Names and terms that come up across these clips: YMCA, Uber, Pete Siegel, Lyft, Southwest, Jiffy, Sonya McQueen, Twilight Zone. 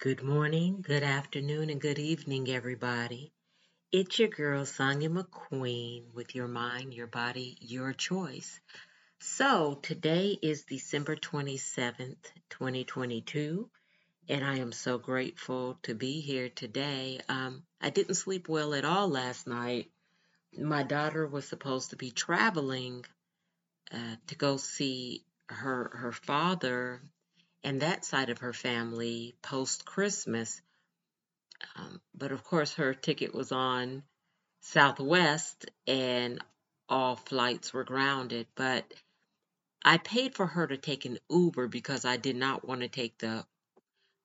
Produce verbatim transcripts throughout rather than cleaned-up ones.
Good morning, good afternoon, and good evening, everybody. It's your girl, Sonya McQueen, with your mind, your body, your choice. So today is December twenty-seventh, twenty twenty-two, and I am so grateful to be here today. Um, I didn't sleep well at all last night. My daughter was supposed to be traveling uh, to go see her her father and that side of her family post-Christmas. Um, but of course, her ticket was on Southwest, and all flights were grounded. But I paid for her to take an Uber because I did not want to take the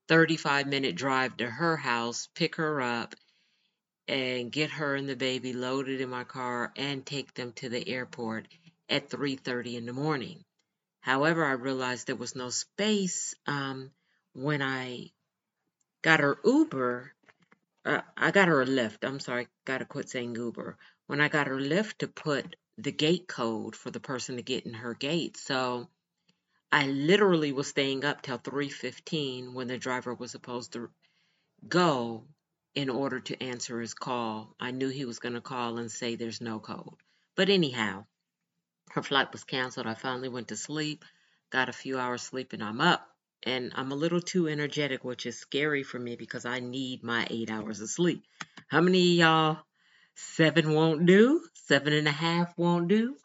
thirty-five minute drive to her house, pick her up, and get her and the baby loaded in my car and take them to the airport at three thirty in the morning. However, I realized there was no space. Um, when I got her Uber, uh, I got her a Lyft. I'm sorry, gotta quit saying Uber. When I got her Lyft to put the gate code for the person to get in her gate. So I literally was staying up till three fifteen when the driver was supposed to go in order to answer his call. I knew he was going to call and say there's no code. But anyhow, her flight was canceled. I finally went to sleep, got a few hours sleep, and I'm up. And I'm a little too energetic, which is scary for me because I need my eight hours of sleep. How many of y'all, seven won't do, seven and a half won't do?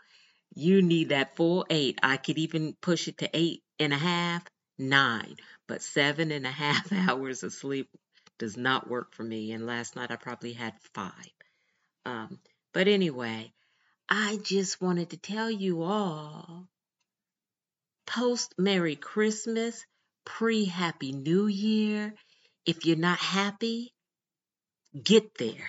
You need that full eight. I could even push it to eight and a half, nine. But seven and a half hours of sleep does not work for me. And last night I probably had five. Um, but anyway, I just wanted to tell you all, post Merry Christmas, pre-Happy New Year. If you're not happy, get there.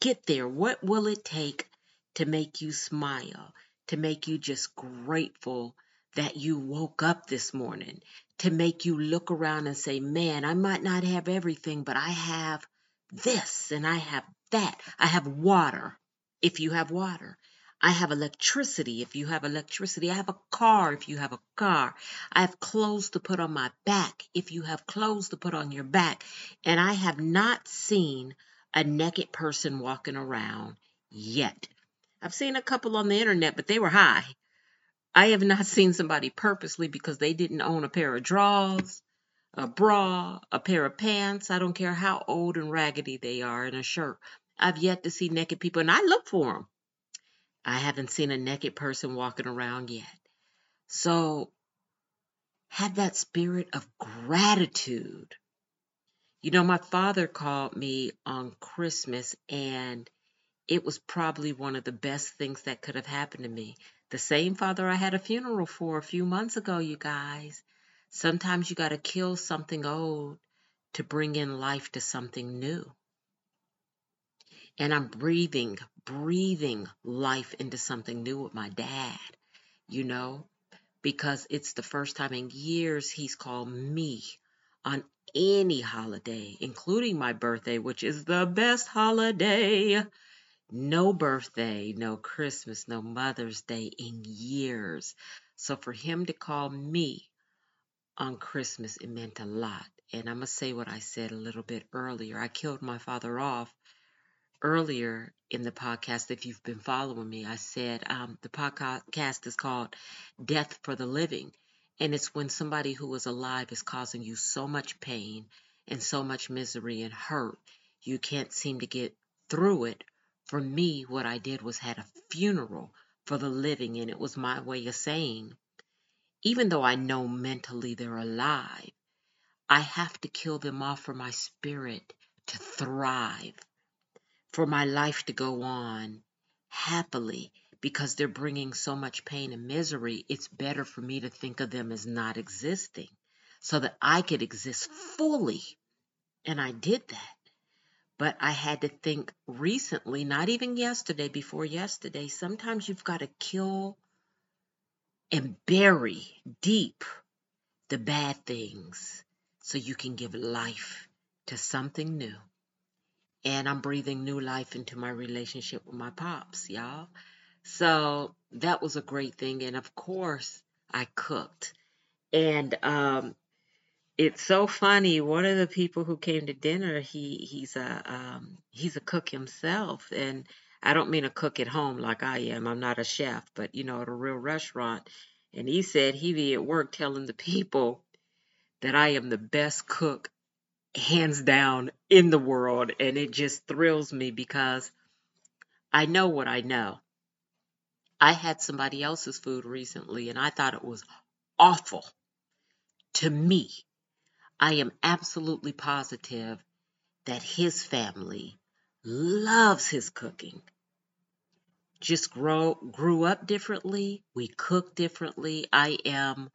Get there. What will it take to make you smile, to make you just grateful that you woke up this morning, to make you look around and say, man, I might not have everything, but I have this and I have that. I have water, if you have water. I have electricity, if you have electricity. I have a car, if you have a car. I have clothes to put on my back, if you have clothes to put on your back. And I have not seen a naked person walking around yet. I've seen a couple on the internet, but they were high. I have not seen somebody purposely because they didn't own a pair of drawers, a bra, a pair of pants. I don't care how old and raggedy they are, and a shirt. I've yet to see naked people, and I look for them. I haven't seen a naked person walking around yet. So have that spirit of gratitude. You know, my father called me on Christmas, and it was probably one of the best things that could have happened to me. The same father I had a funeral for a few months ago, you guys. Sometimes you got to kill something old to bring in life to something new. And I'm breathing, breathing life into something new with my dad, you know, because it's the first time in years he's called me on any holiday, including my birthday, which is the best holiday. No birthday, no Christmas, no Mother's Day in years. So for him to call me on Christmas, it meant a lot. And I'm going to say what I said a little bit earlier. I killed my father off earlier in the podcast. If you've been following me, I said um, the podcast is called Death for the Living. And it's when somebody who is alive is causing you so much pain and so much misery and hurt, you can't seem to get through it. For me, what I did was had a funeral for the living, and it was my way of saying, even though I know mentally they're alive, I have to kill them off for my spirit to thrive, for my life to go on happily, because they're bringing so much pain and misery. It's better for me to think of them as not existing so that I could exist fully, and I did that. But I had to think recently, not even yesterday, before yesterday, sometimes you've got to kill and bury deep the bad things so you can give life to something new. And I'm breathing new life into my relationship with my pops, y'all. So that was a great thing. And of course, I cooked. And um, it's so funny. One of the people who came to dinner, he he's a um, he's a cook himself, and I don't mean a cook at home like I am. I'm not a chef, but you know, at a real restaurant. And he said he be at work telling the people that I am the best cook, hands down, in the world. And it just thrills me because I know what I know. I had somebody else's food recently, and I thought it was awful. To me, I am absolutely positive that his family loves his cooking. Just grow, grew up differently. We cook differently. I am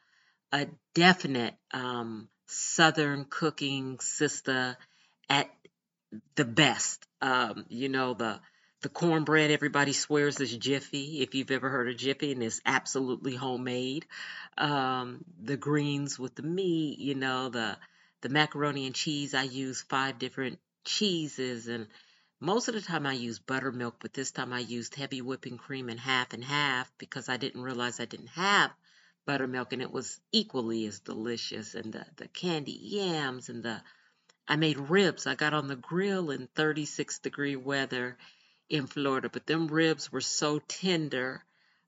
a definite um, Southern cooking sister at the best. Um, you know, the the cornbread everybody swears is Jiffy, if you've ever heard of Jiffy, and it's absolutely homemade. Um, the greens with the meat, you know, the the macaroni and cheese. I use five different cheeses, and most of the time I use buttermilk, but this time I used heavy whipping cream and half and half because I didn't realize I didn't have buttermilk, and it was equally as delicious. And the, the candied yams, and the I made ribs. I got on the grill in thirty-six degree weather in Florida, but them ribs were so tender.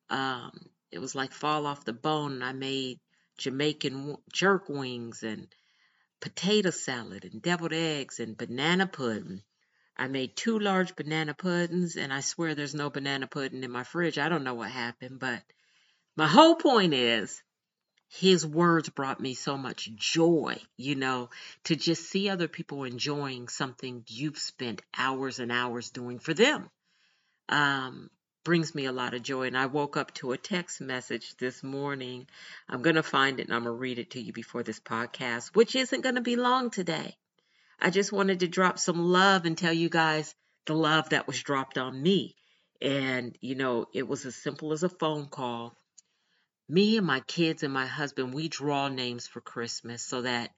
Um, it was like fall off the bone. And I made Jamaican jerk wings and potato salad and deviled eggs and banana pudding. I made two large banana puddings, and I swear there's no banana pudding in my fridge. I don't know what happened, but my whole point is his words brought me so much joy, you know, to just see other people enjoying something you've spent hours and hours doing for them. Um, brings me a lot of joy, and I woke up to a text message this morning. I'm going to find it, and I'm going to read it to you before this podcast, which isn't going to be long today. I just wanted to drop some love and tell you guys the love that was dropped on me. And, you know, it was as simple as a phone call. Me and my kids and my husband, we draw names for Christmas so that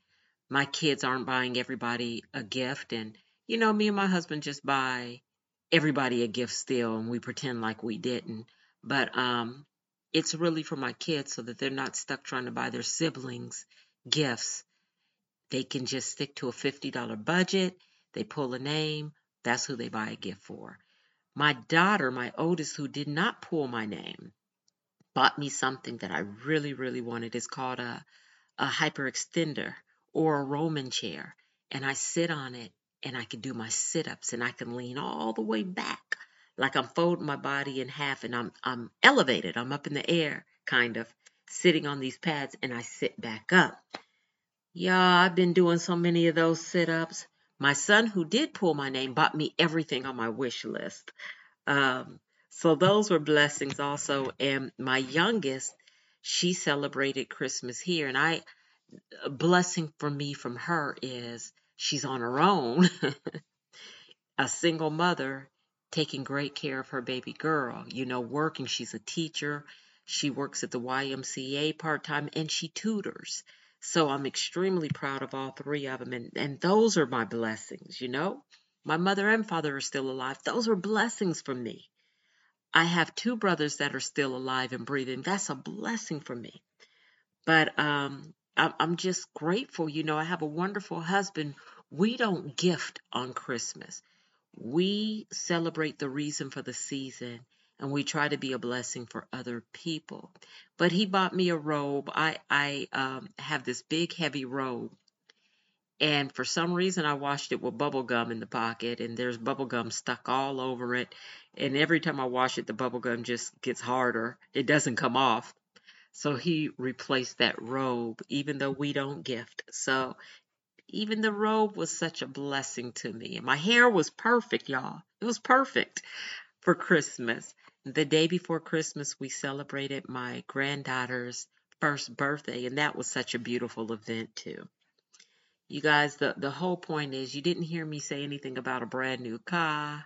my kids aren't buying everybody a gift. And, you know, me and my husband just buy everybody a gift still, and we pretend like we didn't. But um, it's really for my kids so that they're not stuck trying to buy their siblings gifts. They can just stick to a fifty dollars budget. They pull a name. That's who they buy a gift for. My daughter, my oldest, who did not pull my name, bought me something that I really, really wanted. It's called a, a hyperextender or a Roman chair. And I sit on it, and I can do my sit-ups, and I can lean all the way back. Like I'm folding my body in half, and I'm, I'm elevated. I'm up in the air, kind of, sitting on these pads, and I sit back up. Y'all, I've been doing so many of those sit-ups. My son, who did pull my name, bought me everything on my wish list. Um, so those were blessings also. And my youngest, she celebrated Christmas here. And I, a blessing for me from her is she's on her own, a single mother taking great care of her baby girl, you know, working. She's a teacher. She works at the Y M C A part-time, and she tutors. So I'm extremely proud of all three of them. And, and those are my blessings, you know. My mother and father are still alive. Those are blessings for me. I have two brothers that are still alive and breathing. That's a blessing for me. But um, I, I'm just grateful. You know, I have a wonderful husband. We don't gift on Christmas. We celebrate the reason for the season. And we try to be a blessing for other people. But he bought me a robe. I, I um, have this big, heavy robe. And for some reason, I washed it with bubble gum in the pocket. And there's bubble gum stuck all over it. And every time I wash it, the bubble gum just gets harder. It doesn't come off. So he replaced that robe, even though we don't gift. So even the robe was such a blessing to me. And my hair was perfect, y'all. It was perfect for Christmas. The day before Christmas, we celebrated my granddaughter's first birthday, and that was such a beautiful event, too. You guys, the, the whole point is you didn't hear me say anything about a brand new car,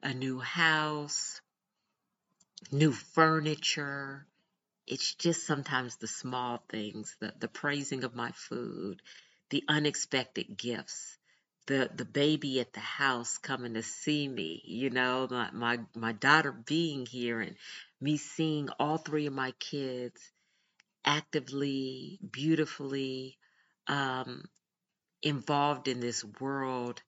a new house, new furniture. It's just sometimes the small things, the, the praising of my food, the unexpected gifts. The, the baby at the house coming to see me, you know, my, my, my daughter being here and me seeing all three of my kids actively, beautifully um, involved in this world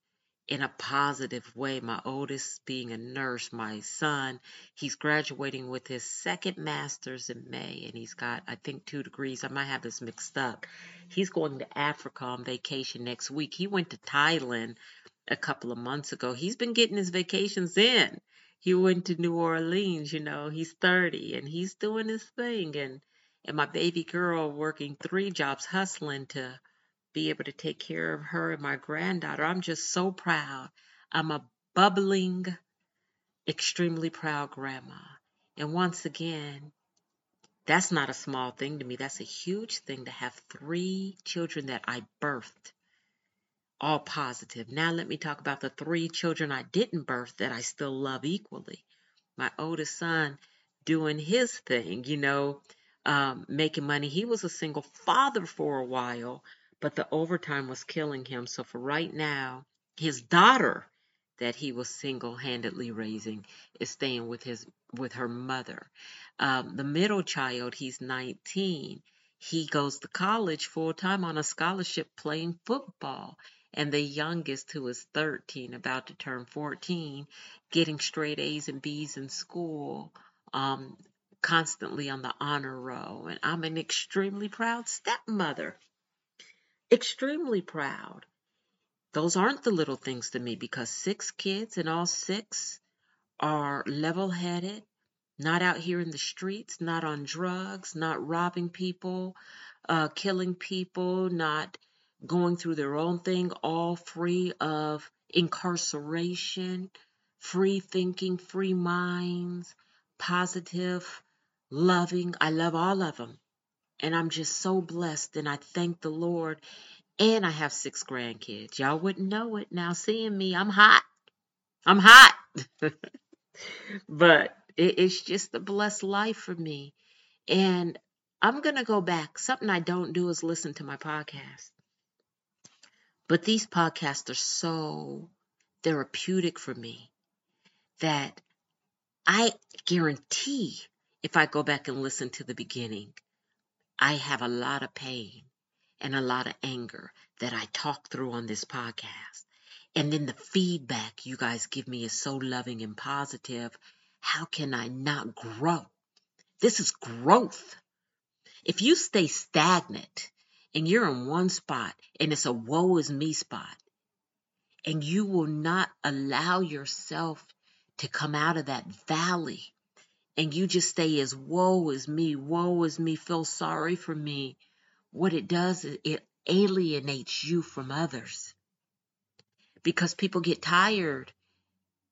in a positive way. My oldest being a nurse, my son, he's graduating with his second master's in May, and he's got, I think, two degrees. I might have this mixed up. He's going to Africa on vacation next week. He went to Thailand a couple of months ago. He's been getting his vacations in. He went to New Orleans, you know, he's thirty and he's doing his thing. And, and my baby girl working three jobs, hustling to be able to take care of her and my granddaughter. I'm just so proud. I'm a bubbling, extremely proud grandma. And once again, that's not a small thing to me. That's a huge thing to have three children that I birthed, all positive. Now let me talk about the three children I didn't birth that I still love equally. My oldest son doing his thing, you know, um, making money. He was a single father for a while, but the overtime was killing him. So for right now, his daughter that he was single-handedly raising is staying with his with her mother. Um, the middle child, he's nineteen. He goes to college full-time on a scholarship playing football. And the youngest, who is thirteen, about to turn fourteen, getting straight A's and B's in school, um, constantly on the honor roll. And I'm an extremely proud stepmother. Extremely proud. Those aren't the little things to me, because six kids and all six are level-headed, not out here in the streets, not on drugs, not robbing people, uh, killing people, not going through their own thing, all free of incarceration, free thinking, free minds, positive, loving. I love all of them. And I'm just so blessed, and I thank the Lord. And I have six grandkids. Y'all wouldn't know it now seeing me. I'm hot. I'm hot. But it, it's just a blessed life for me. And I'm going to go back. Something I don't do is listen to my podcast. But these podcasts are so therapeutic for me that I guarantee if I go back and listen to the beginning, I have a lot of pain and a lot of anger that I talk through on this podcast. And then the feedback you guys give me is so loving and positive. How can I not grow? This is growth. If you stay stagnant and you're in one spot and it's a woe is me spot, and you will not allow yourself to come out of that valley, and you just stay as woe is me, woe is me, feel sorry for me, what it does is it alienates you from others. Because people get tired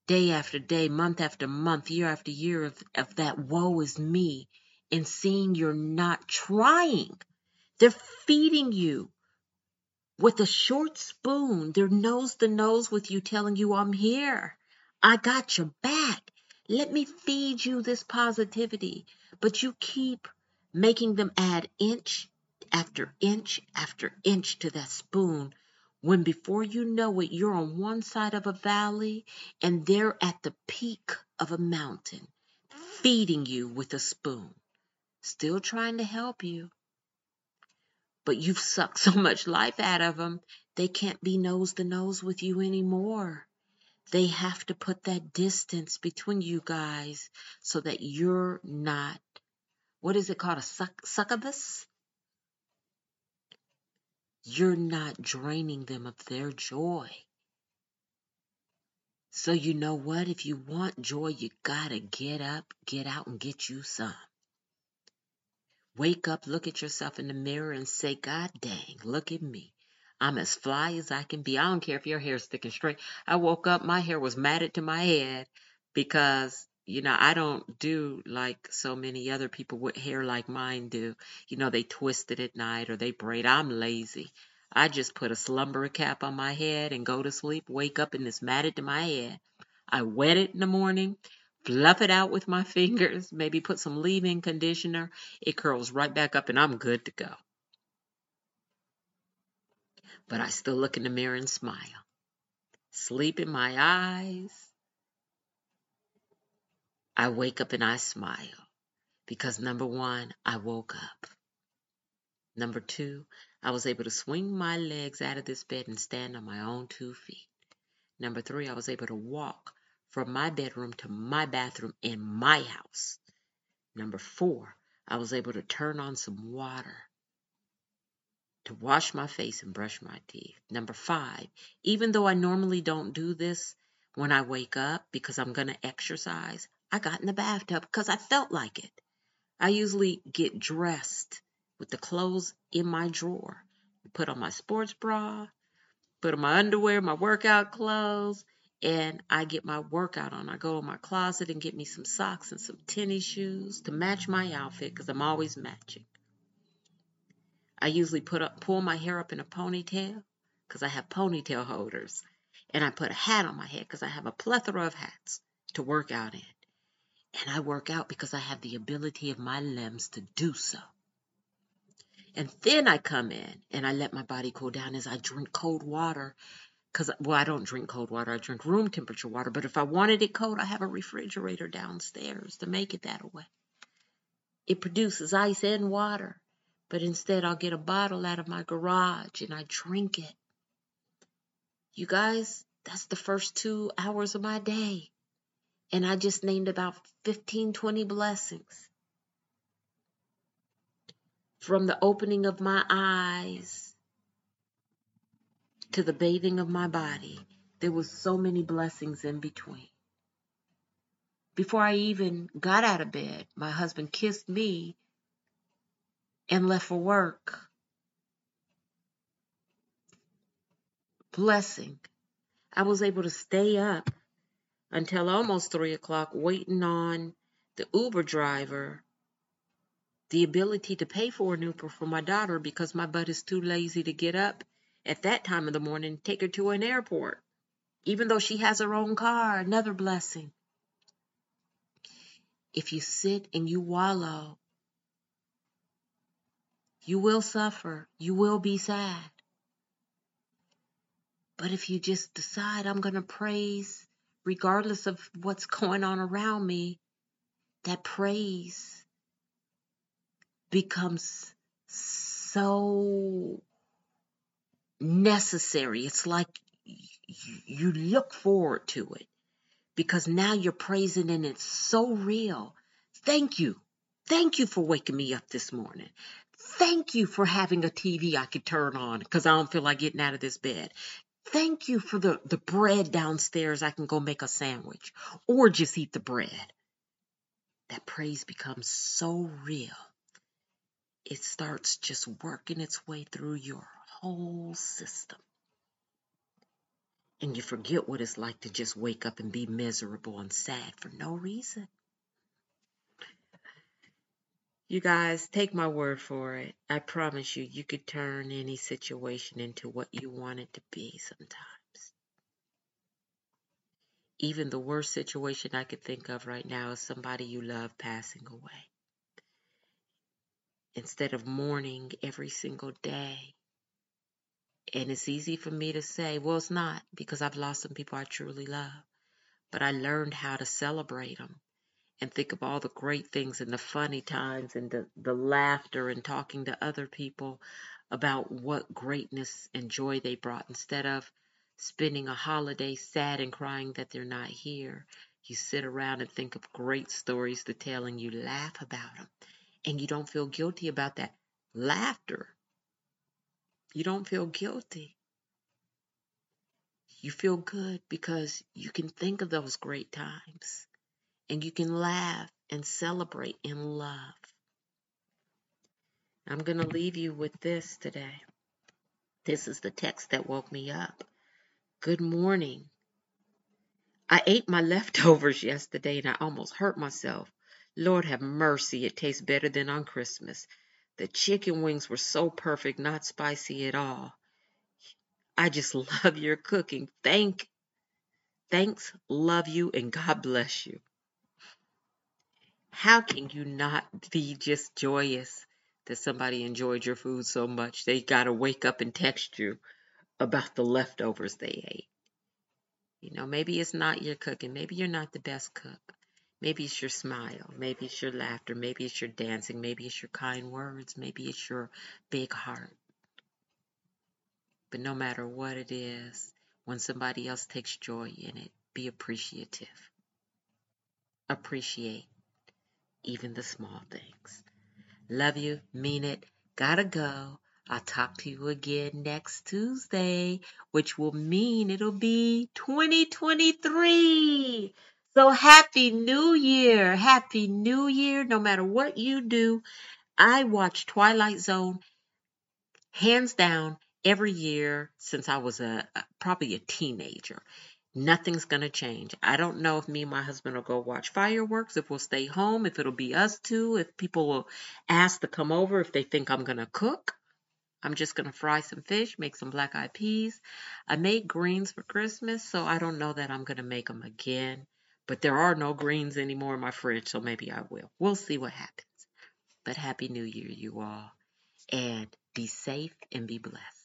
day after day, month after month, year after year of, of that woe is me and seeing you're not trying. They're feeding you with a short spoon. They're nose to nose with you telling you, I'm here. I got your back. Let me feed you this positivity. But you keep making them add inch after inch after inch to that spoon, when before you know it, you're on one side of a valley and they're at the peak of a mountain, feeding you with a spoon, still trying to help you. But you've sucked so much life out of them, they can't be nose to nose with you anymore. They have to put that distance between you guys so that you're not, what is it called, a suck, succubus? You're not draining them of their joy. So you know what? If you want joy, you got to get up, get out, and get you some. Wake up, look at yourself in the mirror and say, God dang, look at me. I'm as fly as I can be. I don't care if your hair's sticking straight. I woke up, my hair was matted to my head because, you know, I don't do like so many other people with hair like mine do. You know, they twist it at night or they braid. I'm lazy. I just put a slumber cap on my head and go to sleep, wake up and it's matted to my head. I wet it in the morning, fluff it out with my fingers, maybe put some leave-in conditioner. It curls right back up and I'm good to go. But I still look in the mirror and smile. Sleep in my eyes. I wake up and I smile because number one, I woke up. Number two, I was able to swing my legs out of this bed and stand on my own two feet. Number three, I was able to walk from my bedroom to my bathroom in my house. Number four, I was able to turn on some water to wash my face and brush my teeth. Number five, even though I normally don't do this when I wake up because I'm going to exercise, I got in the bathtub because I felt like it. I usually get dressed with the clothes in my drawer. Put on my sports bra, put on my underwear, my workout clothes, and I get my workout on. I go in my closet and get me some socks and some tennis shoes to match my outfit because I'm always matching. I usually put up, pull my hair up in a ponytail because I have ponytail holders. And I put a hat on my head because I have a plethora of hats to work out in. And I work out because I have the ability of my limbs to do so. And then I come in and I let my body cool down as I drink cold water. Because, well, I don't drink cold water. I drink room temperature water. But if I wanted it cold, I have a refrigerator downstairs to make it that way. It produces ice and water. But instead, I'll get a bottle out of my garage and I drink it. You guys, that's the first two hours of my day. And I just named about fifteen, twenty blessings. From the opening of my eyes to the bathing of my body, there were so many blessings in between. Before I even got out of bed, my husband kissed me and left for work. Blessing. I was able to stay up until almost three o'clock waiting on the Uber driver, the ability to pay for an Uber for my daughter because my butt is too lazy to get up at that time of the morning and take her to an airport, even though she has her own car, another blessing. If you sit and you wallow, you will suffer, you will be sad. But if you just decide I'm going to praise regardless of what's going on around me, that praise becomes so necessary. It's like you look forward to it because now you're praising and it's so real. Thank you. Thank you for waking me up this morning. Thank you for having a T V I could turn on because I don't feel like getting out of this bed. Thank you for the, the bread downstairs. I can go make a sandwich or just eat the bread. That praise becomes so real. It starts just working its way through your whole system. And you forget what it's like to just wake up and be miserable and sad for no reason. You guys, take my word for it. I promise you, you could turn any situation into what you want it to be sometimes. Even the worst situation I could think of right now is somebody you love passing away. Instead of mourning every single day. And it's easy for me to say, well, it's not, because I've lost some people I truly love. But I learned how to celebrate them. And think of all the great things and the funny times and the, the laughter and talking to other people about what greatness and joy they brought. Instead of spending a holiday sad and crying that they're not here, you sit around and think of great stories to tell and you laugh about them. And you don't feel guilty about that laughter. You don't feel guilty. You feel good because you can think of those great times. And you can laugh and celebrate and love. I'm going to leave you with this today. This is the text that woke me up. Good morning. I ate my leftovers yesterday and I almost hurt myself. Lord have mercy, it tastes better than on Christmas. The chicken wings were so perfect, not spicy at all. I just love your cooking. Thank, thanks, love you, and God bless you. How can you not be just joyous that somebody enjoyed your food so much they got to wake up and text you about the leftovers they ate? You know, maybe it's not your cooking. Maybe you're not the best cook. Maybe it's your smile. Maybe it's your laughter. Maybe it's your dancing. Maybe it's your kind words. Maybe it's your big heart. But no matter what it is, when somebody else takes joy in it, be appreciative. Appreciate even the small things. Love you. Mean it. Gotta go. I'll talk to you again next Tuesday, which will mean it'll be twenty twenty-three. So happy new year. Happy new year. No matter what you do, I watch Twilight Zone hands down every year since I was a, a probably a teenager. Nothing's going to change. I don't know if me and my husband will go watch fireworks, if we'll stay home, if it'll be us two, if people will ask to come over, if they think I'm going to cook. I'm just going to fry some fish, make some black-eyed peas. I made greens for Christmas, so I don't know that I'm going to make them again. But there are no greens anymore in my fridge, so maybe I will. We'll see what happens. But Happy New Year, you all. And be safe and be blessed.